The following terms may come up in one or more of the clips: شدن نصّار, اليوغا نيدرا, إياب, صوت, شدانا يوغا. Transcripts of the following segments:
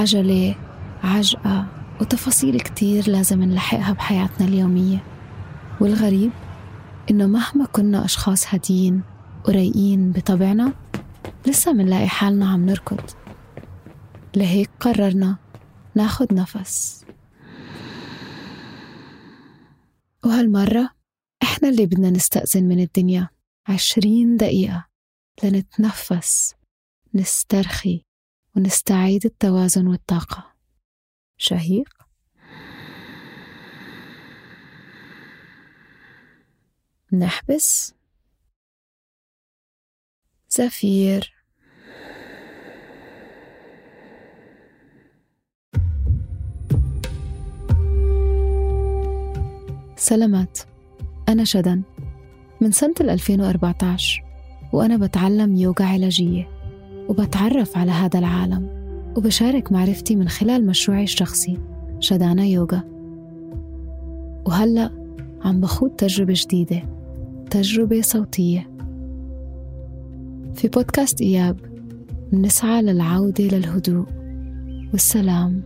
عجلة، عجقة، وتفاصيل كتير لازم نلحقها بحياتنا اليومية. والغريب إنه مهما كنا أشخاص هاديين ورايقين بطبعنا، لسه منلاقي حالنا عم نركض. لهيك قررنا ناخد نفس، وهالمرة إحنا اللي بدنا نستأذن من الدنيا 20 دقيقة لنتنفس، نسترخي، ونستعيد التوازن والطاقة. شهيق. نحبس. زفير. سلامات، أنا شدن من سنة 2014 وأنا بتعلم يوغا علاجية وبتعرف على هذا العالم، وبشارك معرفتي من خلال مشروعي الشخصي شدانا يوغا. وهلأ عم بخوض تجربة جديدة، تجربة صوتية. في بودكاست إياب بنسعى للعودة للهدوء والسلام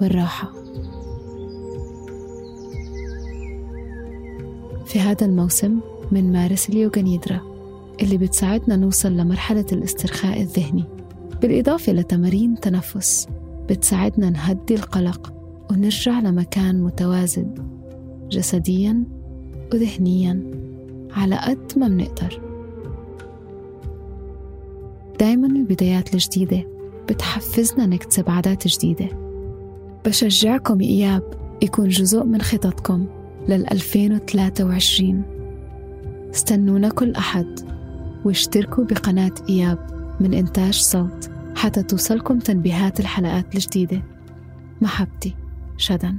والراحة. في هذا الموسم من مارس اليوغا نيدرا اللي بتساعدنا نوصل لمرحلة الاسترخاء الذهني، بالإضافة لتمارين تنفس بتساعدنا نهدي القلق ونرجع لمكان متوازن جسدياً وذهنياً على قد ما منقدر. دايماً البدايات الجديدة بتحفزنا نكتسب عادات جديدة. بشجعكم إياب يكون جزء من خططكم لل2023. استنونا كل أحد، واشتركوا بقناة إياب من إنتاج صوت حتى توصلكم تنبيهات الحلقات الجديدة. محبتي، شدن.